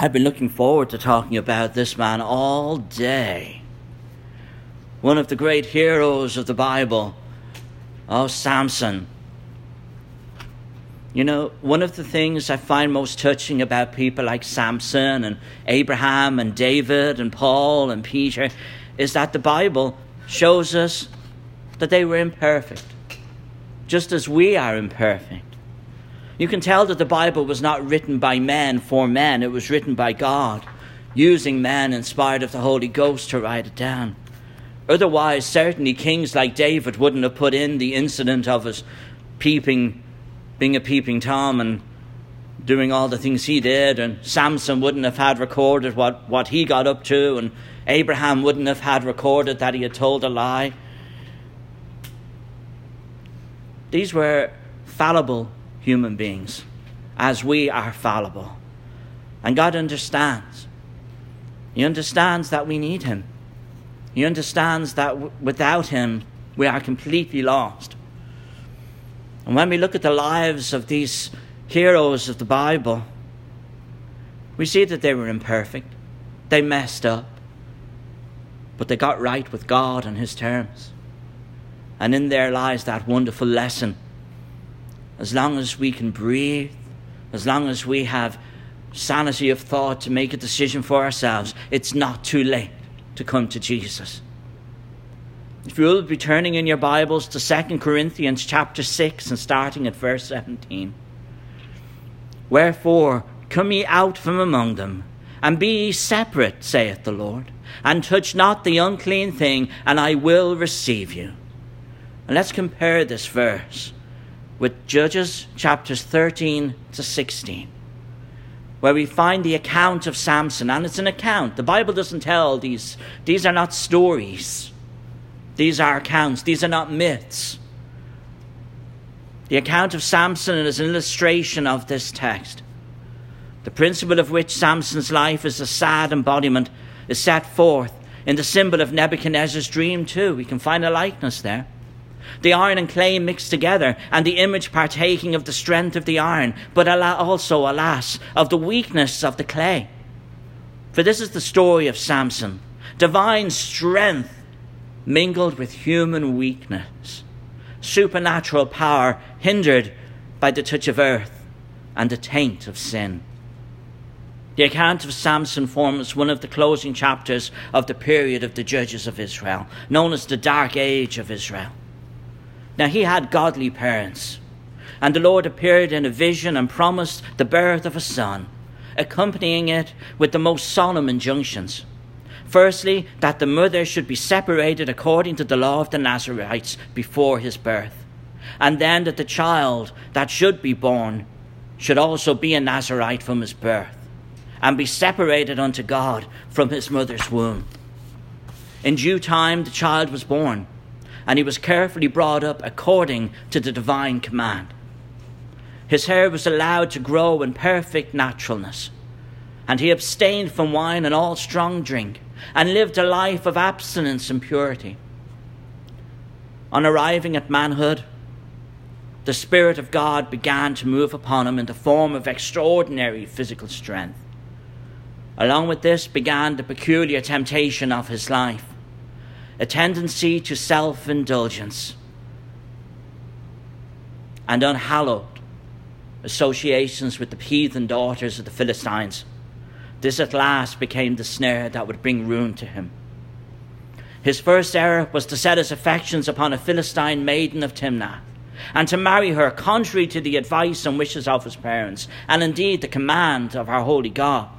I've been looking forward to talking about this man all day. One of the great heroes of the Bible, Samson. You know, one of the things I find most touching about people like Samson and Abraham and David and Paul and Peter is that the Bible shows us that they were imperfect, just as we are imperfect. You can tell that the Bible was not written by men for men. It was written by God, using men inspired of the Holy Ghost to write it down. Otherwise, certainly kings like David wouldn't have put in the incident of his being a peeping Tom and doing all the things he did. And Samson wouldn't have had recorded what he got up to. And Abraham wouldn't have had recorded that he had told a lie. These were fallible human beings, as we are fallible. And God understands. He understands that we need him. He understands that without him, we are completely lost. And when we look at the lives of these heroes of the Bible, we see that they were imperfect. They messed up. But they got right with God on his terms. And in there lies that wonderful lesson. As long as we can breathe, as long as we have sanity of thought to make a decision for ourselves, it's not too late to come to Jesus. If you'll be turning in your Bibles to 2 Corinthians chapter 6 and starting at verse 17. Wherefore, come ye out from among them, and be ye separate, saith the Lord, and touch not the unclean thing, and I will receive you. And let's compare this verse with Judges chapters 13 to 16, where we find the account of Samson. And it's an account. The Bible doesn't tell these. These are not stories. These are accounts. These are not myths. The account of Samson is an illustration of this text. The principle of which Samson's life is a sad embodiment is set forth in the symbol of Nebuchadnezzar's dream too. We can find a likeness there. The iron and clay mixed together, and the image partaking of the strength of the iron, but also, alas, of the weakness of the clay. For this is the story of Samson. Divine strength mingled with human weakness. Supernatural power hindered by the touch of earth and the taint of sin. The account of Samson forms one of the closing chapters of the period of the Judges of Israel, known as the Dark Age of Israel. Now, he had godly parents, and the Lord appeared in a vision and promised the birth of a son, accompanying it with the most solemn injunctions. Firstly, that the mother should be separated according to the law of the Nazarites before his birth, and then that the child that should be born should also be a Nazarite from his birth, and be separated unto God from his mother's womb. In due time, the child was born, and he was carefully brought up according to the divine command. His hair was allowed to grow in perfect naturalness, and he abstained from wine and all strong drink, and lived a life of abstinence and purity. On arriving at manhood, the Spirit of God began to move upon him in the form of extraordinary physical strength. Along with this began the peculiar temptation of his life, a tendency to self-indulgence and unhallowed associations with the heathen daughters of the Philistines. This at last became the snare that would bring ruin to him. His first error was to set his affections upon a Philistine maiden of Timnah, and to marry her contrary to the advice and wishes of his parents, and indeed the command of our holy God.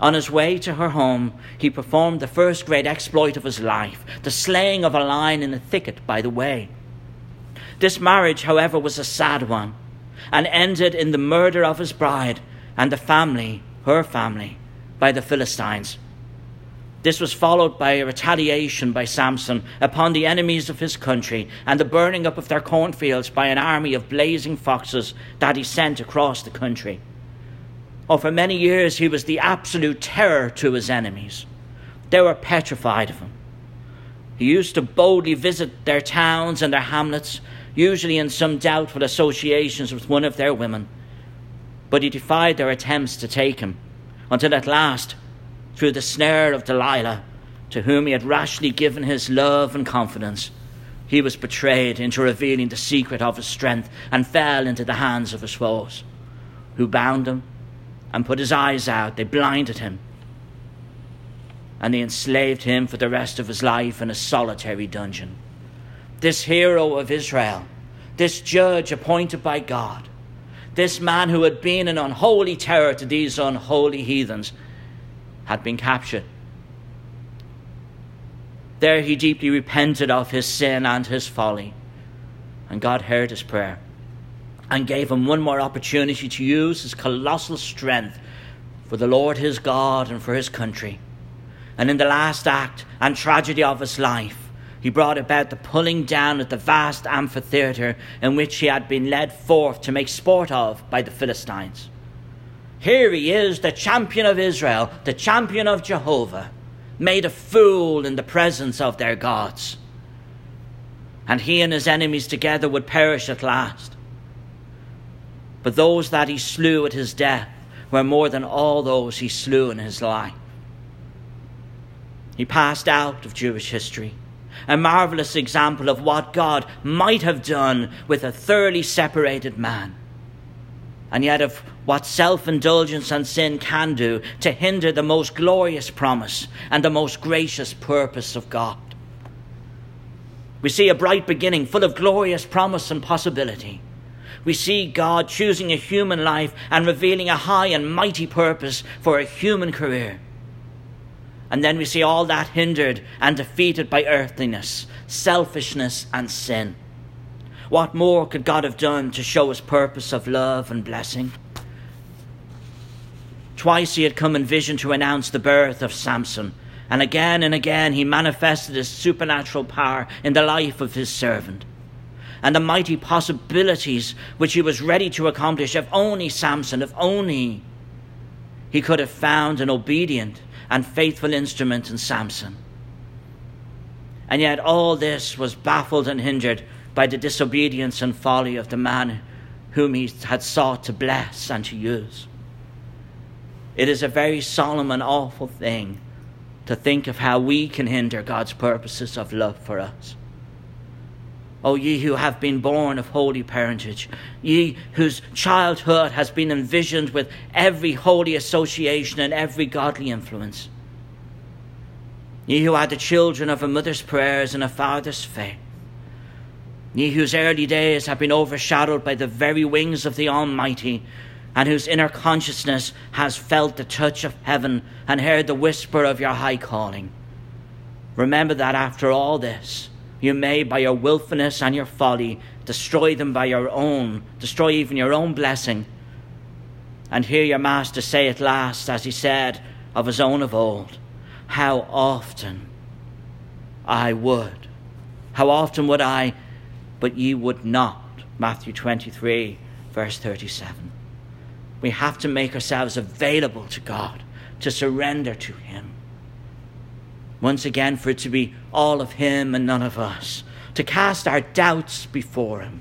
On his way to her home, he performed the first great exploit of his life, the slaying of a lion in a thicket by the way. This marriage, however, was a sad one, and ended in the murder of his bride and the family, her family, by the Philistines. This was followed by a retaliation by Samson upon the enemies of his country, and the burning up of their cornfields by an army of blazing foxes that he sent across the country. For many years, he was the absolute terror to his enemies. They were petrified of him. He used to boldly visit their towns and their hamlets, usually in some doubtful associations with one of their women. but he defied their attempts to take him, until at last, through the snare of Delilah, to whom he had rashly given his love and confidence, he was betrayed into revealing the secret of his strength and fell into the hands of his foes, who bound him and put his eyes out. They blinded him, and they enslaved him for the rest of his life in a solitary dungeon. This hero of Israel, this judge appointed by God, this man who had been an unholy terror to these unholy heathens, had been captured. There he deeply repented of his sin and his folly, and God heard his prayer and gave him one more opportunity to use his colossal strength for the Lord his God and for his country. And in the last act and tragedy of his life, he brought about the pulling down of the vast amphitheatre in which he had been led forth to make sport of by the Philistines. Here he is, the champion of Israel, the champion of Jehovah, made a fool in the presence of their gods. And he and his enemies together would perish at last. But those that he slew at his death were more than all those he slew in his life. He passed out of Jewish history, a marvellous example of what God might have done with a thoroughly separated man, and yet of what self-indulgence and sin can do to hinder the most glorious promise and the most gracious purpose of God. We see a bright beginning full of glorious promise and possibility. We see God choosing a human life and revealing a high and mighty purpose for a human career. And then we see all that hindered and defeated by earthliness, selfishness, and sin. What more could God have done to show his purpose of love and blessing? Twice he had come in vision to announce the birth of Samson, and again he manifested his supernatural power in the life of his servant, and the mighty possibilities which he was ready to accomplish if only Samson, if only he could have found an obedient and faithful instrument in Samson. And yet all this was baffled and hindered by the disobedience and folly of the man whom he had sought to bless and to use. It is a very solemn and awful thing to think of how we can hinder God's purposes of love for us. O ye who have been born of holy parentage, ye whose childhood has been envisioned with every holy association and every godly influence, ye who are the children of a mother's prayers and a father's faith, ye whose early days have been overshadowed by the very wings of the Almighty, and whose inner consciousness has felt the touch of heaven and heard the whisper of your high calling, remember that after all this, you may, by your willfulness and your folly, destroy even your own blessing. And hear your master say at last, as he said of his own of old, how often would I, but ye would not. Matthew 23, verse 37. We have to make ourselves available to God, to surrender to him. Once again, for it to be all of him and none of us, to cast our doubts before him,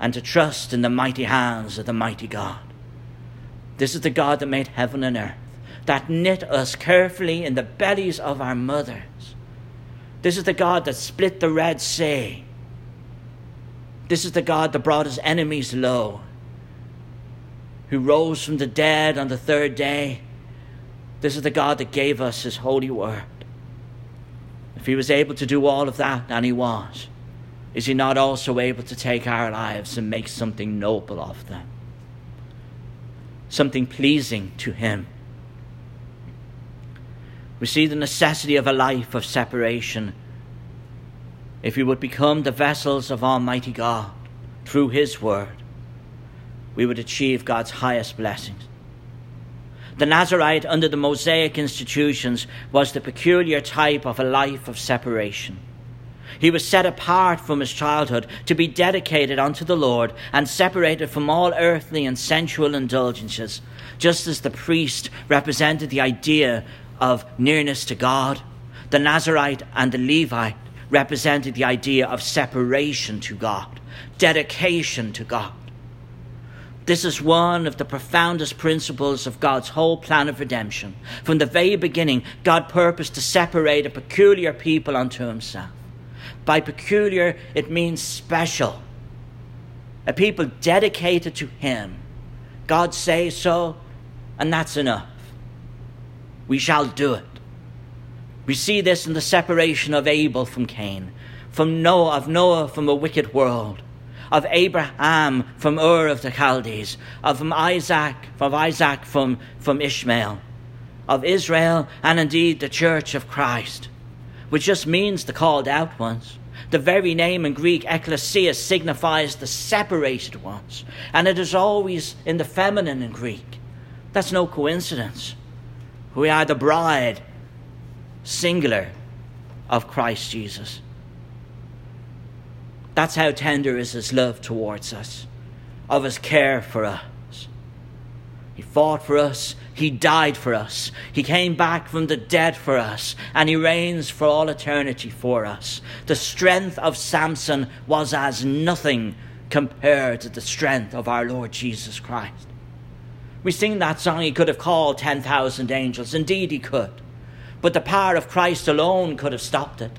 and to trust in the mighty hands of the mighty God. This is the God that made heaven and earth, that knit us carefully in the bellies of our mothers. This is the God that split the Red Sea. This is the God that brought his enemies low, who rose from the dead on the third day. This is the God that gave us his holy word. If he was able to do all of that, and he was, is he not also able to take our lives and make something noble of them? Something pleasing to him. We see the necessity of a life of separation if we would become the vessels of Almighty God. Through his word, we would achieve God's highest blessings. The Nazarite under the Mosaic institutions was the peculiar type of a life of separation. He was set apart from his childhood to be dedicated unto the Lord and separated from all earthly and sensual indulgences, just as the priest represented the idea of nearness to God. The Nazarite and the Levite represented the idea of separation to God, dedication to God. This is one of the profoundest principles of God's whole plan of redemption. From the very beginning, God purposed to separate a peculiar people unto himself. By peculiar, it means special. A people dedicated to him. God says so, and that's enough. We shall do it. We see this in the separation of Abel from Cain, of Noah from a wicked world, of Abraham from Ur of the Chaldees, of Isaac from Ishmael, of Israel, and indeed the Church of Christ, which just means the called out ones. The very name in Greek, ekklesia, signifies the separated ones, and it is always in the feminine in Greek. That's no coincidence. We are the bride, singular, of Christ Jesus. That's how tender is his love towards us, of his care for us. He fought for us, he died for us, he came back from the dead for us, and he reigns for all eternity for us. The strength of Samson was as nothing compared to the strength of our Lord Jesus Christ. We sing that song, he could have called 10,000 angels. Indeed he could. But the power of Christ alone could have stopped it.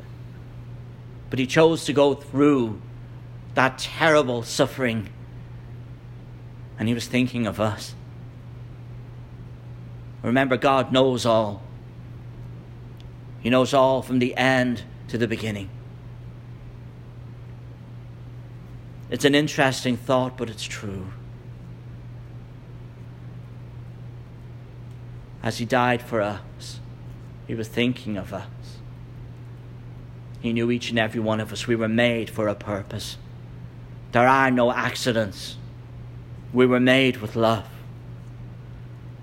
But he chose to go through that terrible suffering. And he was thinking of us. Remember, God knows all. He knows all from the end to the beginning. It's an interesting thought, but it's true. As he died for us, he was thinking of us. He knew each and every one of us. We were made for a purpose. There are no accidents. We were made with love.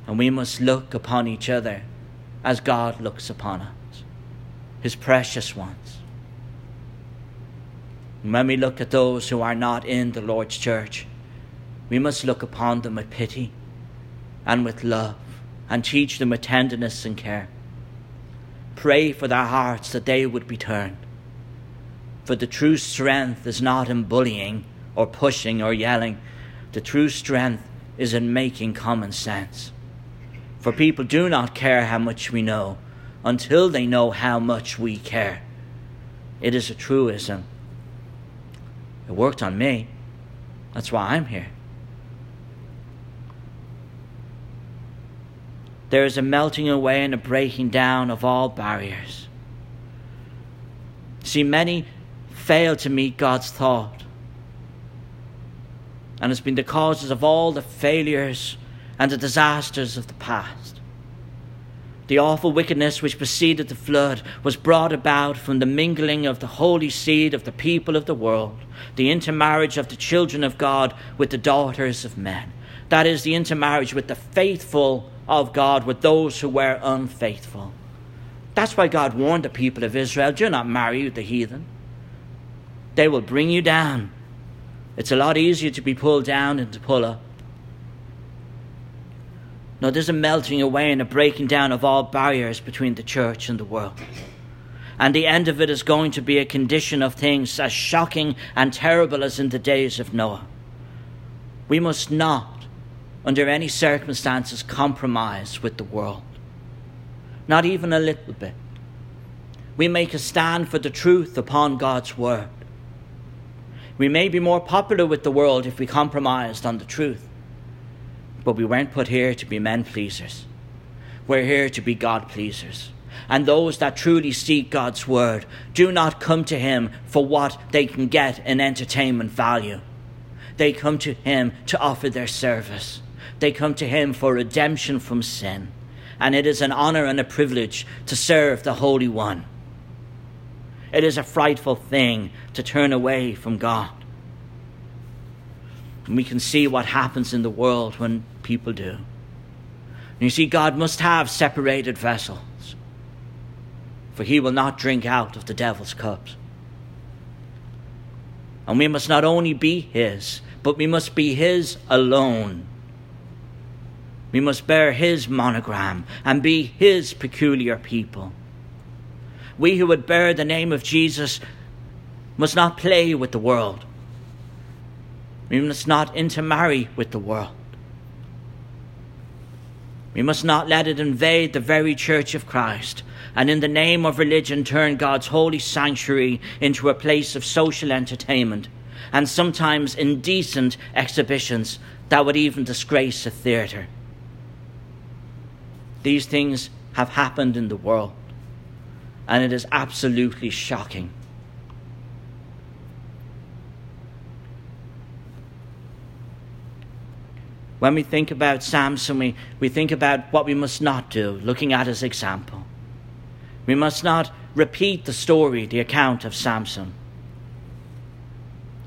And we must look upon each other as God looks upon us, his precious ones. And when we look at those who are not in the Lord's church, we must look upon them with pity and with love, and teach them with tenderness and care. Pray for their hearts that they would be turned. For the true strength is not in bullying or pushing or yelling. The true strength is in making common sense. For people do not care how much we know until they know how much we care. It is a truism. It worked on me. That's why I'm here. There is a melting away and a breaking down of all barriers. See, many fail to meet God's thought. And it's been the causes of all the failures and the disasters of the past. The awful wickedness which preceded the flood was brought about from the mingling of the holy seed of the people of the world, the intermarriage of the children of God with the daughters of men. That is, the intermarriage with the faithful of God with those who were unfaithful. That's why God warned the people of Israel, do not marry the heathen. They will bring you down. It's a lot easier to be pulled down than to pull up. No, there's a melting away and a breaking down of all barriers between the church and the world. And the end of it is going to be a condition of things as shocking and terrible as in the days of Noah. We must not, under any circumstances, compromise with the world. Not even a little bit. We make a stand for the truth upon God's word. We may be more popular with the world if we compromised on the truth. But we weren't put here to be men pleasers. We're here to be God pleasers. And those that truly seek God's word do not come to him for what they can get in entertainment value. They come to him to offer their service. They come to him for redemption from sin. And it is an honor and a privilege to serve the Holy One. It is a frightful thing to turn away from God. And we can see what happens in the world when people do. And you see, God must have separated vessels, for he will not drink out of the devil's cups. And we must not only be his, but we must be his alone. We must bear his monogram and be his peculiar people. We who would bear the name of Jesus must not play with the world. We must not intermarry with the world. We must not let it invade the very church of Christ, and in the name of religion turn God's holy sanctuary into a place of social entertainment and sometimes indecent exhibitions that would even disgrace a theatre. These things have happened in the world, and it is absolutely shocking. When we think about Samson, we think about what we must not do, looking at his example. We must not repeat the story, the account of Samson.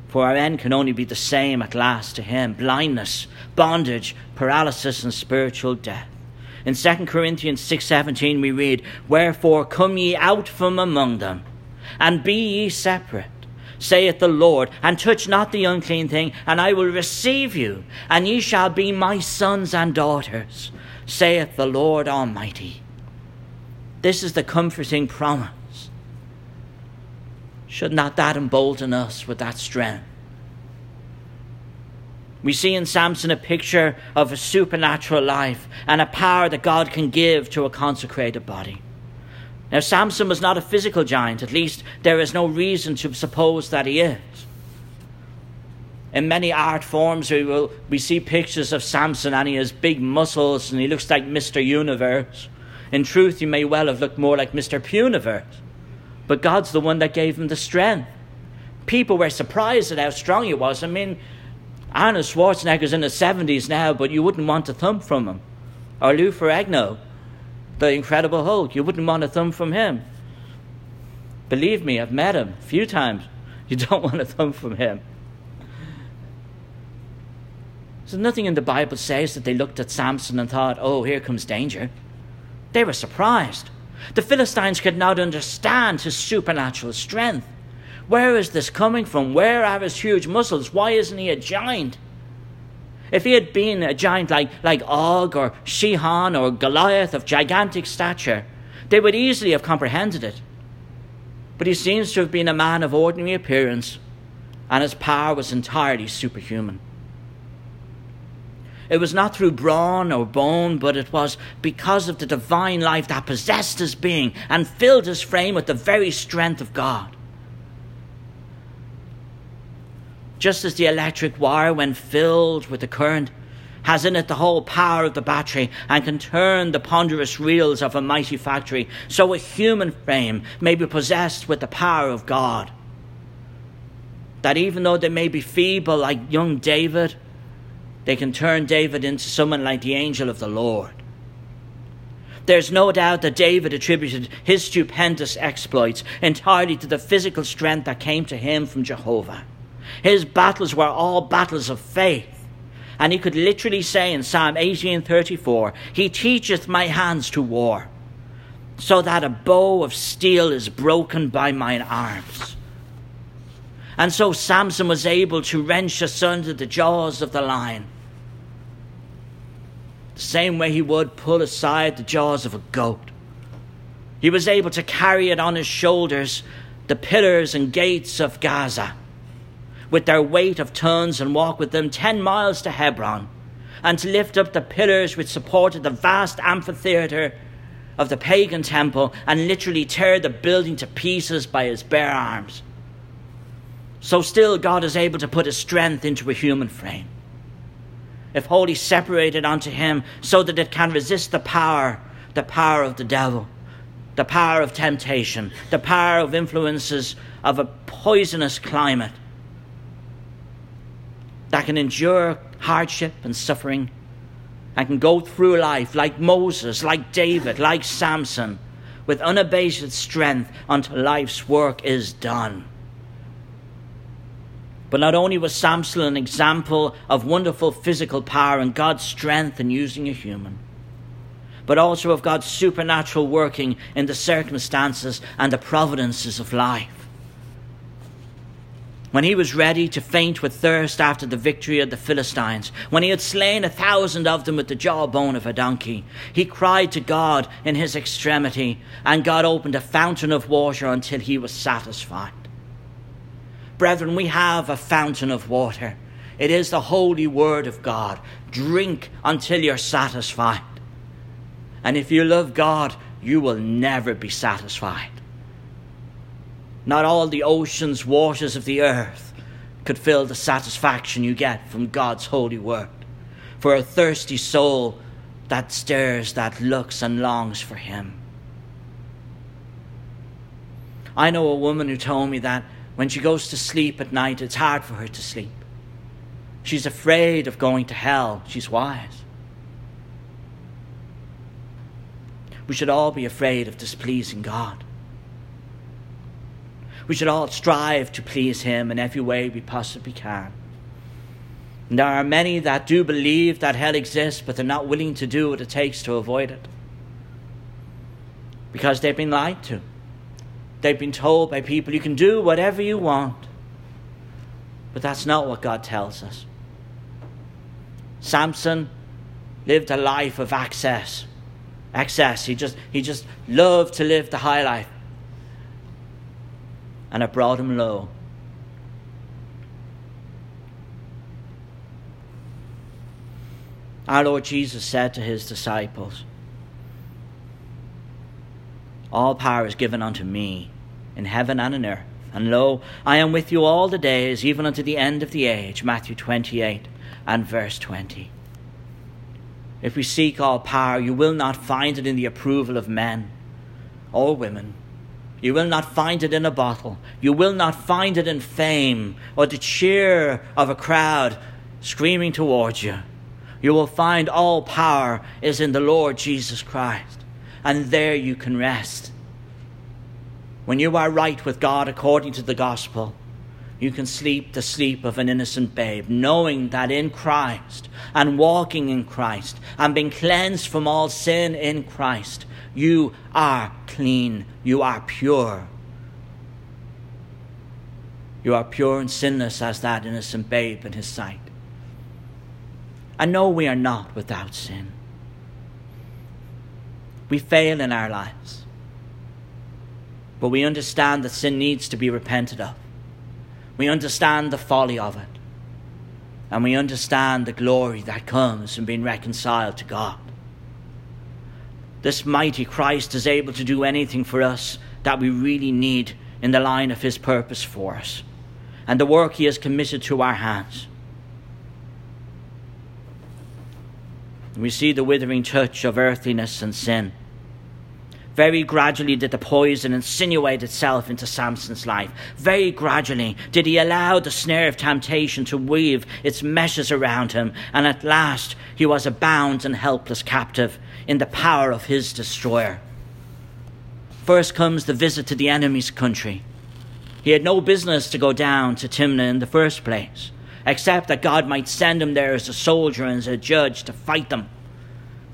For our end can only be the same at last to him: blindness, bondage, paralysis, and spiritual death. In 2 Corinthians 6:17 we read, "Wherefore come ye out from among them, and be ye separate, saith the Lord, and touch not the unclean thing, and I will receive you, and ye shall be my sons and daughters, saith the Lord Almighty." This is the comforting promise. Should not that embolden us with that strength? We see in Samson a picture of a supernatural life and a power that God can give to a consecrated body. Now, Samson was not a physical giant. At least there is no reason to suppose that he is. In many art forms we see pictures of Samson, and he has big muscles and he looks like Mr. Universe. In truth, he may well have looked more like Mr. Puniverse. But God's the one that gave him the strength. People were surprised at how strong he was. I mean, Arnold Schwarzenegger's in his 70s now, but you wouldn't want a thumb from him. Or Lou Ferrigno, the Incredible Hulk, you wouldn't want a thumb from him. Believe me, I've met him a few times. You don't want a thumb from him. So nothing in the Bible says that they looked at Samson and thought, "Oh, here comes danger." They were surprised. The Philistines could not understand his supernatural strength. Where is this coming from? Where are his huge muscles? Why isn't he a giant? If he had been a giant like Og or Shehan or Goliath of gigantic stature, they would easily have comprehended it. But he seems to have been a man of ordinary appearance, and his power was entirely superhuman. It was not through brawn or bone, but it was because of the divine life that possessed his being and filled his frame with the very strength of God. Just as the electric wire, when filled with the current, has in it the whole power of the battery and can turn the ponderous reels of a mighty factory, so a human frame may be possessed with the power of God. That even though they may be feeble like young David, they can turn David into someone like the angel of the Lord. There's no doubt that David attributed his stupendous exploits entirely to the physical strength that came to him from Jehovah. His battles were all battles of faith. And he could literally say in Psalm 18:34, "He teacheth my hands to war, so that a bow of steel is broken by mine arms." And so Samson was able to wrench asunder the jaws of the lion, the same way he would pull aside the jaws of a goat. He was able to carry it on his shoulders, the pillars and gates of Gaza, with their weight of tons, and walk with them 10 miles to Hebron, and to lift up the pillars which supported the vast amphitheatre of the pagan temple and literally tear the building to pieces by his bare arms. So still God is able to put his strength into a human frame, if wholly separated unto him, so that it can resist the power of the devil, the power of temptation, the power of influences of a poisonous climate, that can endure hardship and suffering and can go through life like Moses, like David, like Samson, with unabated strength until life's work is done. But not only was Samson an example of wonderful physical power and God's strength in using a human, but also of God's supernatural working in the circumstances and the providences of life. When he was ready to faint with thirst after the victory of the Philistines, when he had slain 1,000 of them with the jawbone of a donkey, he cried to God in his extremity, and God opened a fountain of water until he was satisfied. Brethren, we have a fountain of water It is the holy word of God. Drink until you're satisfied. And if you love God, you will never be satisfied. Not all the oceans, waters of the earth could fill the satisfaction you get from God's holy word. For a thirsty soul that stirs, that looks and longs for Him. I know a woman who told me that when she goes to sleep at night, it's hard for her to sleep. She's afraid of going to hell. She's wise. We should all be afraid of displeasing God. We should all strive to please Him in every way we possibly can. And there are many that do believe that hell exists, but they're not willing to do what it takes to avoid it. Because they've been lied to. They've been told by people, you can do whatever you want. But that's not what God tells us. Samson lived a life of excess. He just loved to live the high life. And it brought him low. Our Lord Jesus said to His disciples, all power is given unto me in heaven and in earth. And lo, I am with you all the days, even unto the end of the age. Matthew 28 and verse 20. If we seek all power, you will not find it in the approval of men or women. You will not find it in a bottle. You will not find it in fame or the cheer of a crowd screaming towards you. You will find all power is in the Lord Jesus Christ. And there you can rest. When you are right with God according to the gospel, you can sleep the sleep of an innocent babe, knowing that in Christ and walking in Christ and being cleansed from all sin in Christ, you are clean, you are pure. You are pure and sinless as that innocent babe in His sight. And no, we are not without sin. We fail in our lives. But we understand that sin needs to be repented of. We understand the folly of it. And we understand the glory that comes from being reconciled to God. This mighty Christ is able to do anything for us that we really need in the line of His purpose for us. And the work He has committed to our hands. We see the withering touch of earthliness and sin. Very gradually did the poison insinuate itself into Samson's life. Very gradually did he allow the snare of temptation to weave its meshes around him. And at last he was a bound and helpless captive in the power of his destroyer. First comes the visit to the enemy's country. He had no business to go down to Timnah in the first place. Except that God might send him there as a soldier and as a judge to fight them.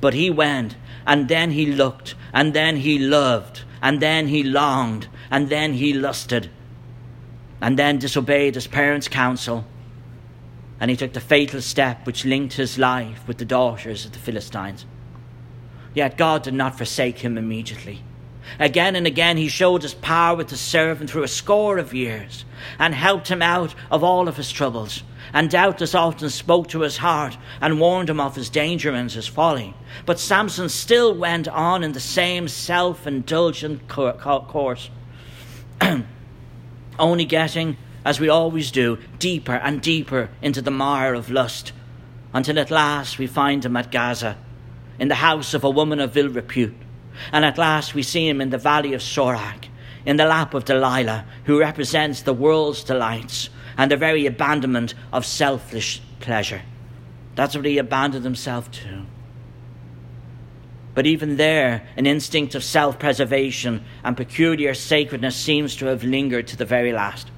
But he went, and then he looked, and then he loved, and then he longed, and then he lusted, and then disobeyed his parents' counsel. And he took the fatal step which linked his life with the daughters of the Philistines. Yet God did not forsake him immediately. Again and again he showed his power with his servant through a score of years and helped him out of all of his troubles, and doubtless often spoke to his heart and warned him of his danger and his folly. But Samson still went on in the same self-indulgent course, only getting, as we always do, deeper and deeper into the mire of lust, until at last we find him at Gaza, in the house of a woman of ill repute. And at last we see him in the valley of Sorek, in the lap of Delilah, who represents the world's delights and the very abandonment of selfish pleasure. That's what he abandoned himself to. But even there, an instinct of self-preservation and peculiar sacredness seems to have lingered to the very last.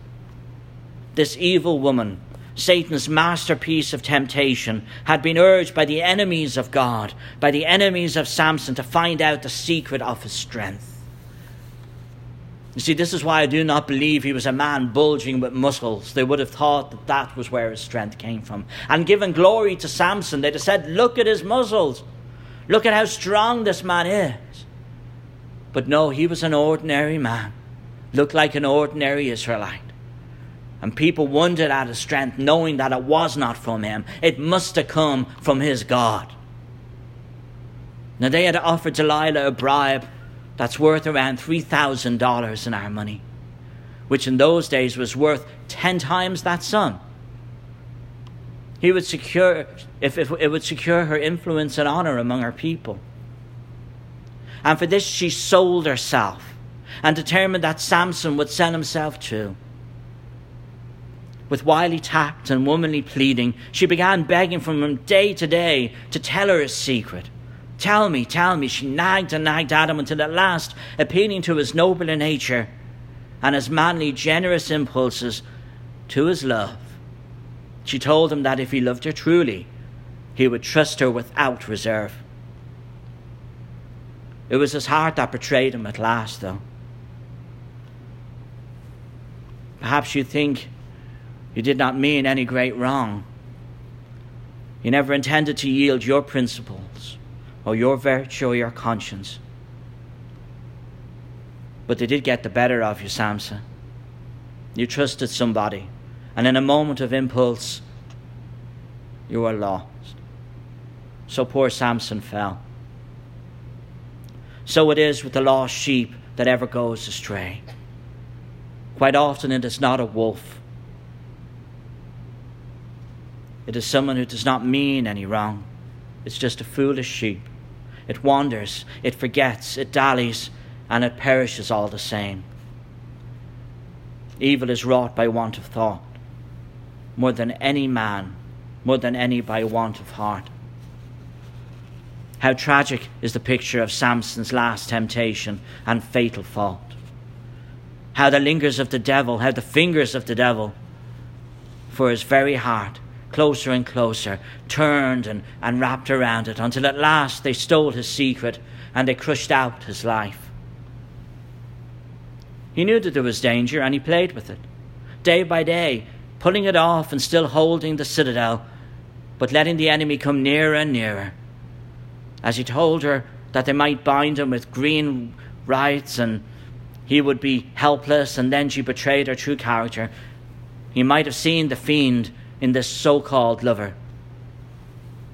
This evil woman, Satan's masterpiece of temptation, had been urged by the enemies of God, by the enemies of Samson, to find out the secret of his strength. You see, this is why I do not believe he was a man bulging with muscles. They would have thought that that was where his strength came from. And given glory to Samson, they'd have said, look at his muscles. Look at how strong this man is. But no, he was an ordinary man. Looked like an ordinary Israelite. And people wondered at his strength, knowing that it was not from him. It must have come from his God. Now they had offered Delilah a bribe that's worth around $3,000 in our money, which in those days was worth 10 times that sum. He would secure, if it would secure her influence and honor among her people. And for this she sold herself and determined that Samson would sell himself too. With wily tact and womanly pleading, she began begging from him day to day to tell her his secret. Tell me, tell me. She nagged and nagged at him until at last, appealing to his nobler nature and his manly, generous impulses, to his love, she told him that if he loved her truly, he would trust her without reserve. It was his heart that betrayed him at last, though. Perhaps you think you did not mean any great wrong. You never intended to yield your principles or your virtue or your conscience. But they did get the better of you, Samson. You trusted somebody, and in a moment of impulse, you were lost. So poor Samson fell. So it is with the lost sheep that ever goes astray. Quite often it is not a wolf. It is someone who does not mean any wrong. It's just a foolish sheep. It wanders, it forgets, it dallies, and it perishes all the same. Evil is wrought by want of thought, more than any man, more than any by want of heart. How tragic is the picture of Samson's last temptation and fatal fault. How the lingers of the devil, how the fingers of the devil, for his very heart, closer and closer, turned and wrapped around it, until at last they stole his secret and they crushed out his life. He knew that there was danger, and he played with it, day by day, pulling it off and still holding the citadel, but letting the enemy come nearer and nearer. As he told her that they might bind him with green withes and he would be helpless, and then she betrayed her true character, he might have seen the fiend in this so-called lover,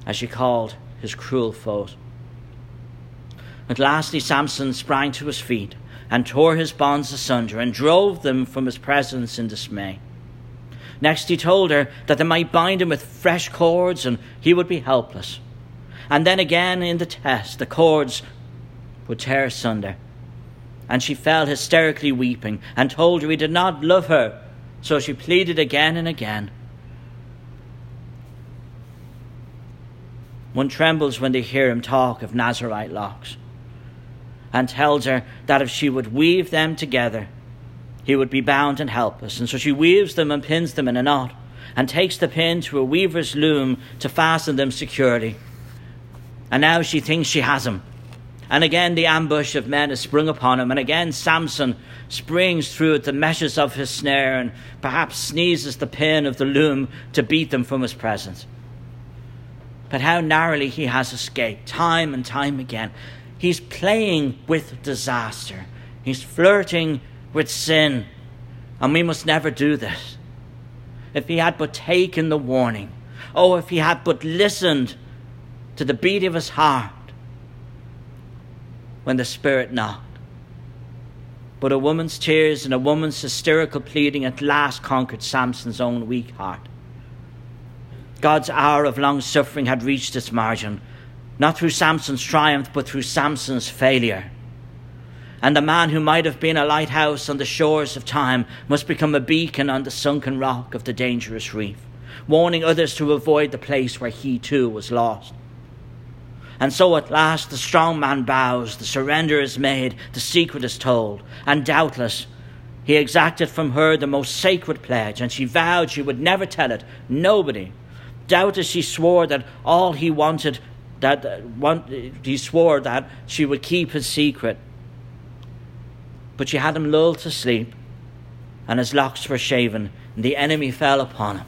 as she called his cruel foe. And lastly, Samson sprang to his feet and tore his bonds asunder and drove them from his presence in dismay. Next he told her that they might bind him with fresh cords and he would be helpless. And then again in the test, the cords would tear asunder. And she fell hysterically weeping and told her he did not love her. So she pleaded again and again. One trembles when they hear him talk of Nazarite locks, and tells her that if she would weave them together, he would be bound and helpless. And so she weaves them and pins them in a knot, and takes the pin to a weaver's loom to fasten them securely. And now she thinks she has him. And again the ambush of men has sprung upon him. And again Samson springs through the meshes of his snare and perhaps sneezes the pin of the loom to beat them from his presence. But how narrowly he has escaped, time and time again. He's playing with disaster. He's flirting with sin. And we must never do this. If he had but taken the warning. Oh, if he had but listened to the beat of his heart when the Spirit knocked. But a woman's tears and a woman's hysterical pleading at last conquered Samson's own weak heart. God's hour of long suffering had reached its margin, not through Samson's triumph, but through Samson's failure. And the man who might have been a lighthouse on the shores of time must become a beacon on the sunken rock of the dangerous reef, warning others to avoid the place where he too was lost. And so at last the strong man bows, the surrender is made, the secret is told. And doubtless he exacted from her the most sacred pledge, and she vowed she would never tell it, nobody. Doubtless she swore that all he wanted, he swore that she would keep his secret. But she had him lulled to sleep, and his locks were shaven, and the enemy fell upon him.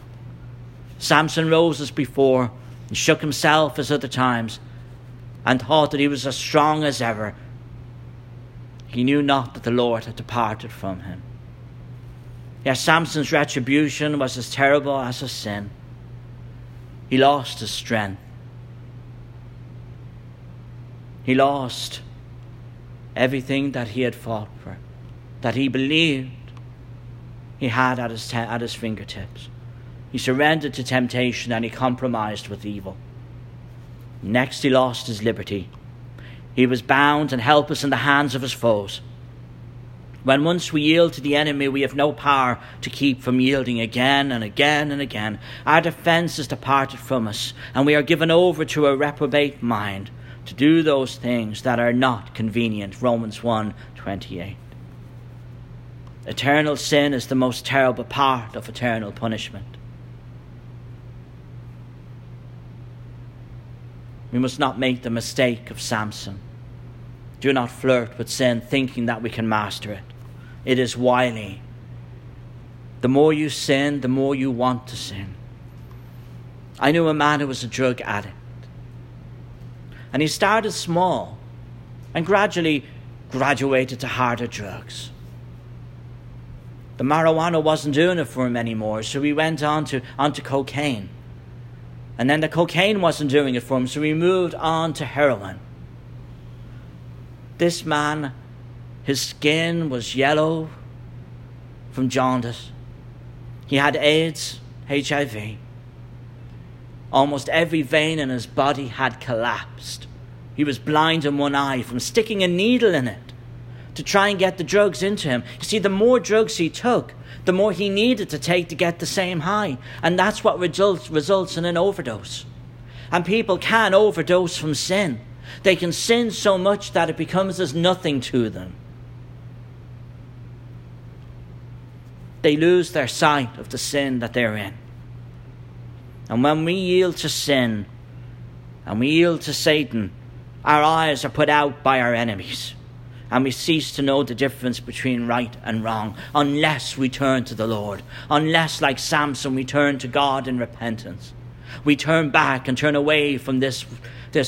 Samson rose as before, and shook himself as other times, and thought that he was as strong as ever. He knew not that the Lord had departed from him. Yet Samson's retribution was as terrible as his sin. He lost his strength. He lost everything that he had fought for, that he believed he had at his fingertips. He surrendered to temptation and he compromised with evil. Next, he lost his liberty. He was bound and helpless in the hands of his foes. When once we yield to the enemy, we have no power to keep from yielding again and again and again. Our defense is departed from us, and we are given over to a reprobate mind to do those things that are not convenient. Romans 1:28. Eternal sin is the most terrible part of eternal punishment. We must not make the mistake of Samson. Do not flirt with sin, thinking that we can master it. It is wily. The more you sin, the more you want to sin. I knew a man who was a drug addict. And he started small and gradually graduated to harder drugs. The marijuana wasn't doing it for him anymore, so he went on to cocaine. And then the cocaine wasn't doing it for him, so he moved on to heroin. This man, his skin was yellow from jaundice. He had AIDS, HIV. Almost every vein in his body had collapsed. He was blind in one eye from sticking a needle in it to try and get the drugs into him. You see, the more drugs he took, the more he needed to take to get the same high. And that's what results in an overdose. And people can overdose from sin. They can sin so much that it becomes as nothing to them. They lose their sight of the sin that they're in. And when we yield to sin and we yield to Satan, our eyes are put out by our enemies. And we cease to know the difference between right and wrong unless we turn to the Lord. Unless, like Samson, we turn to God in repentance. We turn back and turn away from this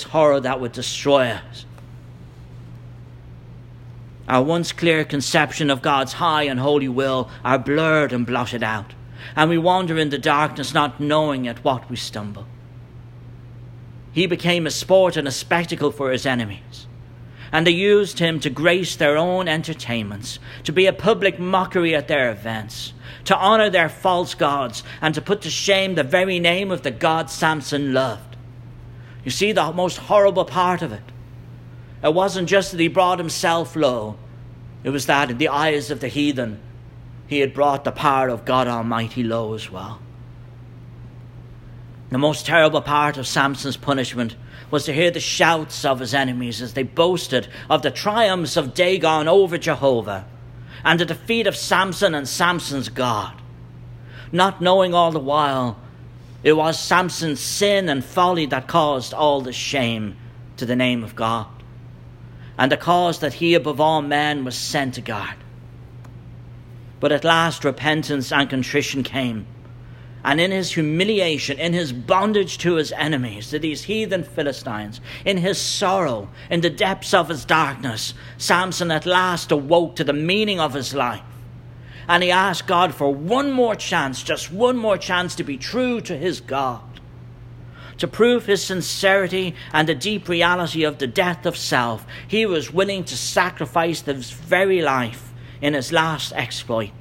horror that would destroy us. Our once clear conception of God's high and holy will are blurred and blotted out. And we wander in the darkness, not knowing at what we stumble. He became a sport and a spectacle for his enemies. And they used him to grace their own entertainments, to be a public mockery at their events, to honor their false gods, and to put to shame the very name of the God Samson loved. You see, the most horrible part of it. It wasn't just that he brought himself low. It was that in the eyes of the heathen, he had brought the power of God Almighty low as well. The most terrible part of Samson's punishment was to hear the shouts of his enemies as they boasted of the triumphs of Dagon over Jehovah and the defeat of Samson and Samson's God. Not knowing all the while, it was Samson's sin and folly that caused all the shame to the name of God and the cause that he above all men was sent to guard. But at last repentance and contrition came. And in his humiliation, in his bondage to his enemies, to these heathen Philistines, in his sorrow, in the depths of his darkness, Samson at last awoke to the meaning of his life. And he asked God for one more chance, just one more chance to be true to his God, to prove his sincerity and the deep reality of the death of self. He was willing to sacrifice his very life in his last exploit.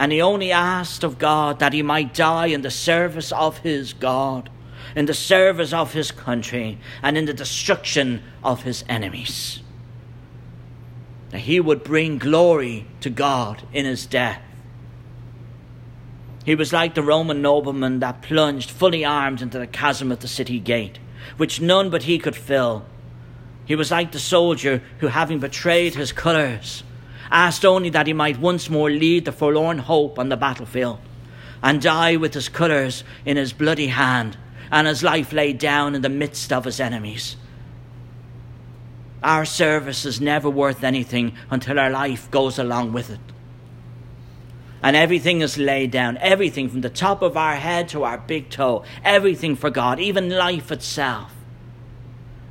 And he only asked of God that he might die in the service of his God, in the service of his country, and in the destruction of his enemies. That he would bring glory to God in his death. He was like the Roman nobleman that plunged fully armed into the chasm of the city gate, which none but he could fill. He was like the soldier who, having betrayed his colours, asked only that he might once more lead the forlorn hope on the battlefield and die with his colours in his bloody hand and his life laid down in the midst of his enemies. Our service is never worth anything until our life goes along with it. And everything is laid down, everything from the top of our head to our big toe, everything for God, even life itself,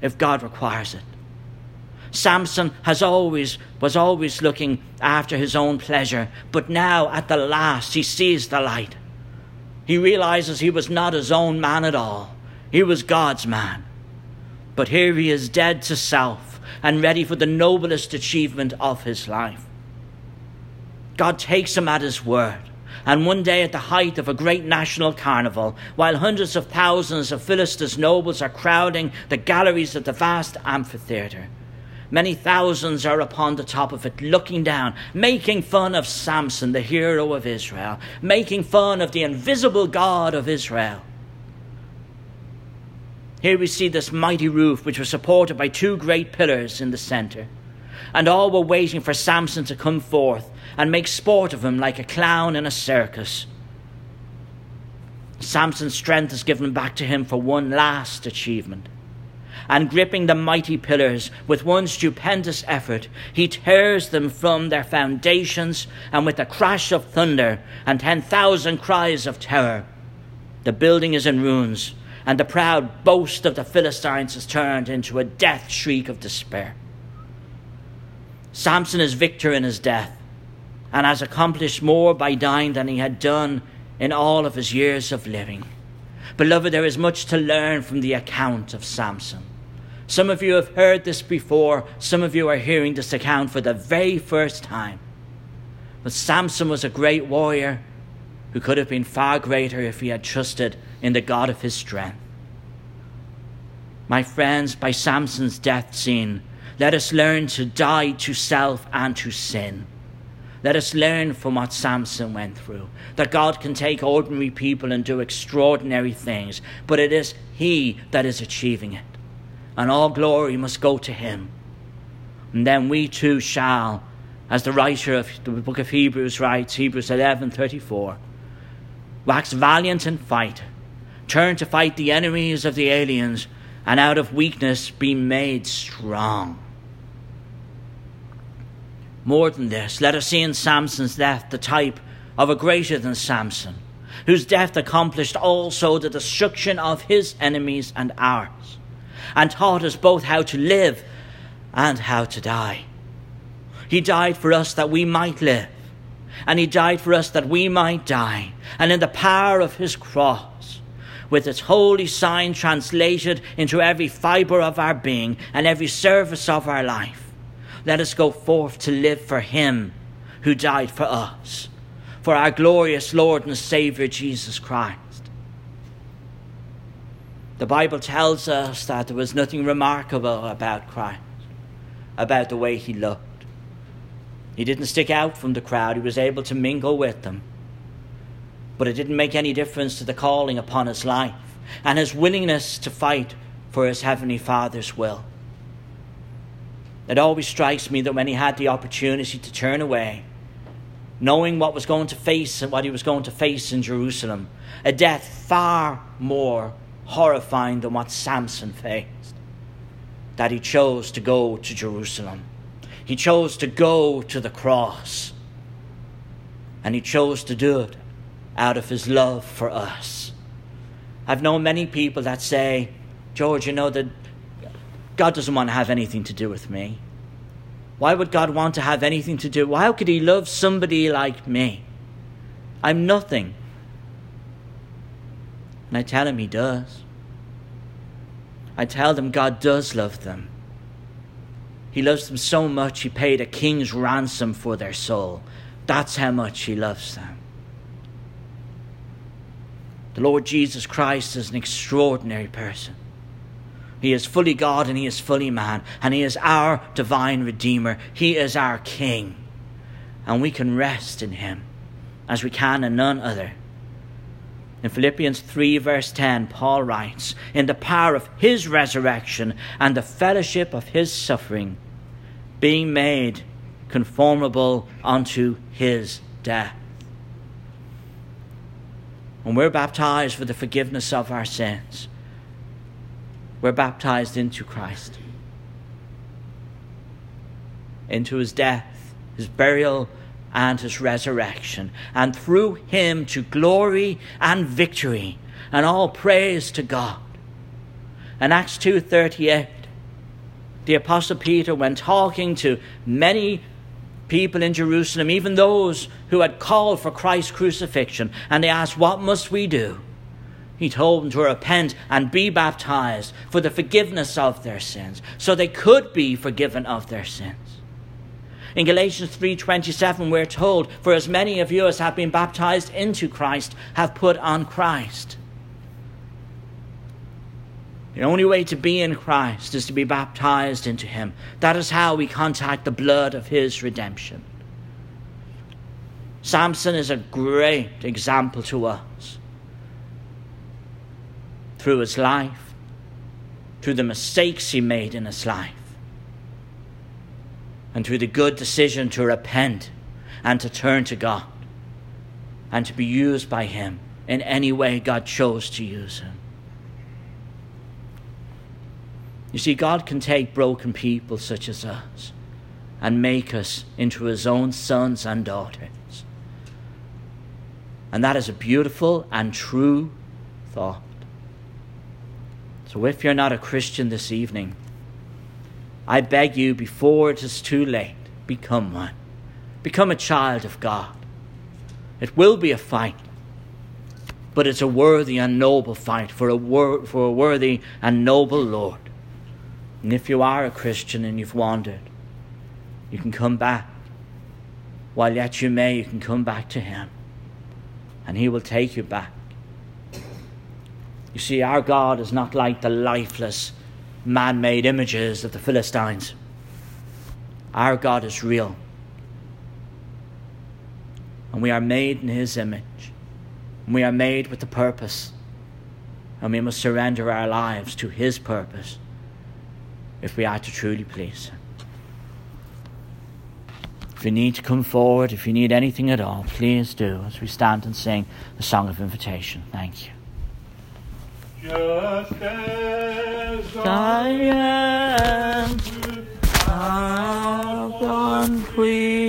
if God requires it. Samson was always looking after his own pleasure, but now at the last he sees the light. He realizes he was not his own man at all. He was God's man. But here he is, dead to self and ready for the noblest achievement of his life. God takes him at his word. And one day at the height of a great national carnival, while hundreds of thousands of Philistines' nobles are crowding the galleries of the vast amphitheatre, many thousands are upon the top of it, looking down, making fun of Samson, the hero of Israel, making fun of the invisible God of Israel. Here we see this mighty roof, which was supported by two great pillars in the centre. And all were waiting for Samson to come forth and make sport of him like a clown in a circus. Samson's strength is given back to him for one last achievement. And gripping the mighty pillars with one stupendous effort, he tears them from their foundations, and with a crash of thunder and 10,000 cries of terror, the building is in ruins, and the proud boast of the Philistines is turned into a death shriek of despair. Samson is victor in his death, and has accomplished more by dying than he had done in all of his years of living. Beloved, there is much to learn from the account of Samson. Some of you have heard this before. Some of you are hearing this account for the very first time. But Samson was a great warrior who could have been far greater if he had trusted in the God of his strength. My friends, by Samson's death scene, let us learn to die to self and to sin. Let us learn from what Samson went through, that God can take ordinary people and do extraordinary things, but it is he that is achieving it, and all glory must go to him. And then we too shall, as the writer of the book of Hebrews writes, Hebrews 11:34, wax valiant in fight, turn to fight the enemies of the aliens, and out of weakness be made strong. More than this, let us see in Samson's death the type of a greater than Samson, whose death accomplished also the destruction of his enemies and ours, and taught us both how to live and how to die. He died for us that we might live, and he died for us that we might die, and in the power of his cross, with its holy sign translated into every fibre of our being and every service of our life, let us go forth to live for him who died for us, for our glorious Lord and Saviour Jesus Christ. The Bible tells us that there was nothing remarkable about Christ, about the way he looked. He didn't stick out from the crowd. He was able to mingle with them. But it didn't make any difference to the calling upon his life and his willingness to fight for his Heavenly Father's will. It always strikes me that when he had the opportunity to turn away, knowing what was going to face and what he was going to face in Jerusalem, a death far more horrifying than what Samson faced, that he chose to go to Jerusalem. He chose to go to the cross. And he chose to do it out of his love for us. I've known many people that say, George, you know that God doesn't want to have anything to do with me. Why would God want to have anything to do? How could he love somebody like me? I'm nothing. And I tell him he does. I tell them God does love them. He loves them so much he paid a king's ransom for their soul. That's how much he loves them. The Lord Jesus Christ is an extraordinary person. He is fully God and he is fully man. And he is our divine Redeemer. He is our King. And we can rest in him as we can in none other. In Philippians 3 verse 10, Paul writes, in the power of his resurrection and the fellowship of his suffering, being made conformable unto his death. When we're baptized for the forgiveness of our sins, we're baptized into Christ, into his death, his burial, and his resurrection, and through him to glory and victory, and all praise to God. In Acts 2:38, the Apostle Peter, when talking to many people in Jerusalem, even those who had called for Christ's crucifixion, and they asked, what must we do? He told them to repent and be baptized for the forgiveness of their sins, so they could be forgiven of their sins. In Galatians 3:27, we're told, for as many of you as have been baptized into Christ have put on Christ. The only way to be in Christ is to be baptized into him. That is how we contact the blood of his redemption. Samson is a great example to us. Through his life, through the mistakes he made in his life, and through the good decision to repent and to turn to God and to be used by him in any way God chose to use him. You see, God can take broken people such as us and make us into his own sons and daughters. And that is a beautiful and true thought. So if you're not a Christian this evening, I beg you, before it is too late, become one. Become a child of God. It will be a fight, but it's a worthy and noble fight for a worthy and noble Lord. And if you are a Christian and you've wandered, you can come back. While yet you may, you can come back to him, and he will take you back. You see, our God is not like the lifeless, man-made images of the Philistines. Our God is real. And we are made in his image. And we are made with a purpose. And we must surrender our lives to his purpose if we are to truly please him. If you need to come forward, if you need anything at all, please do, as we stand and sing the song of invitation. Thank you. Just as I am, I'm complete.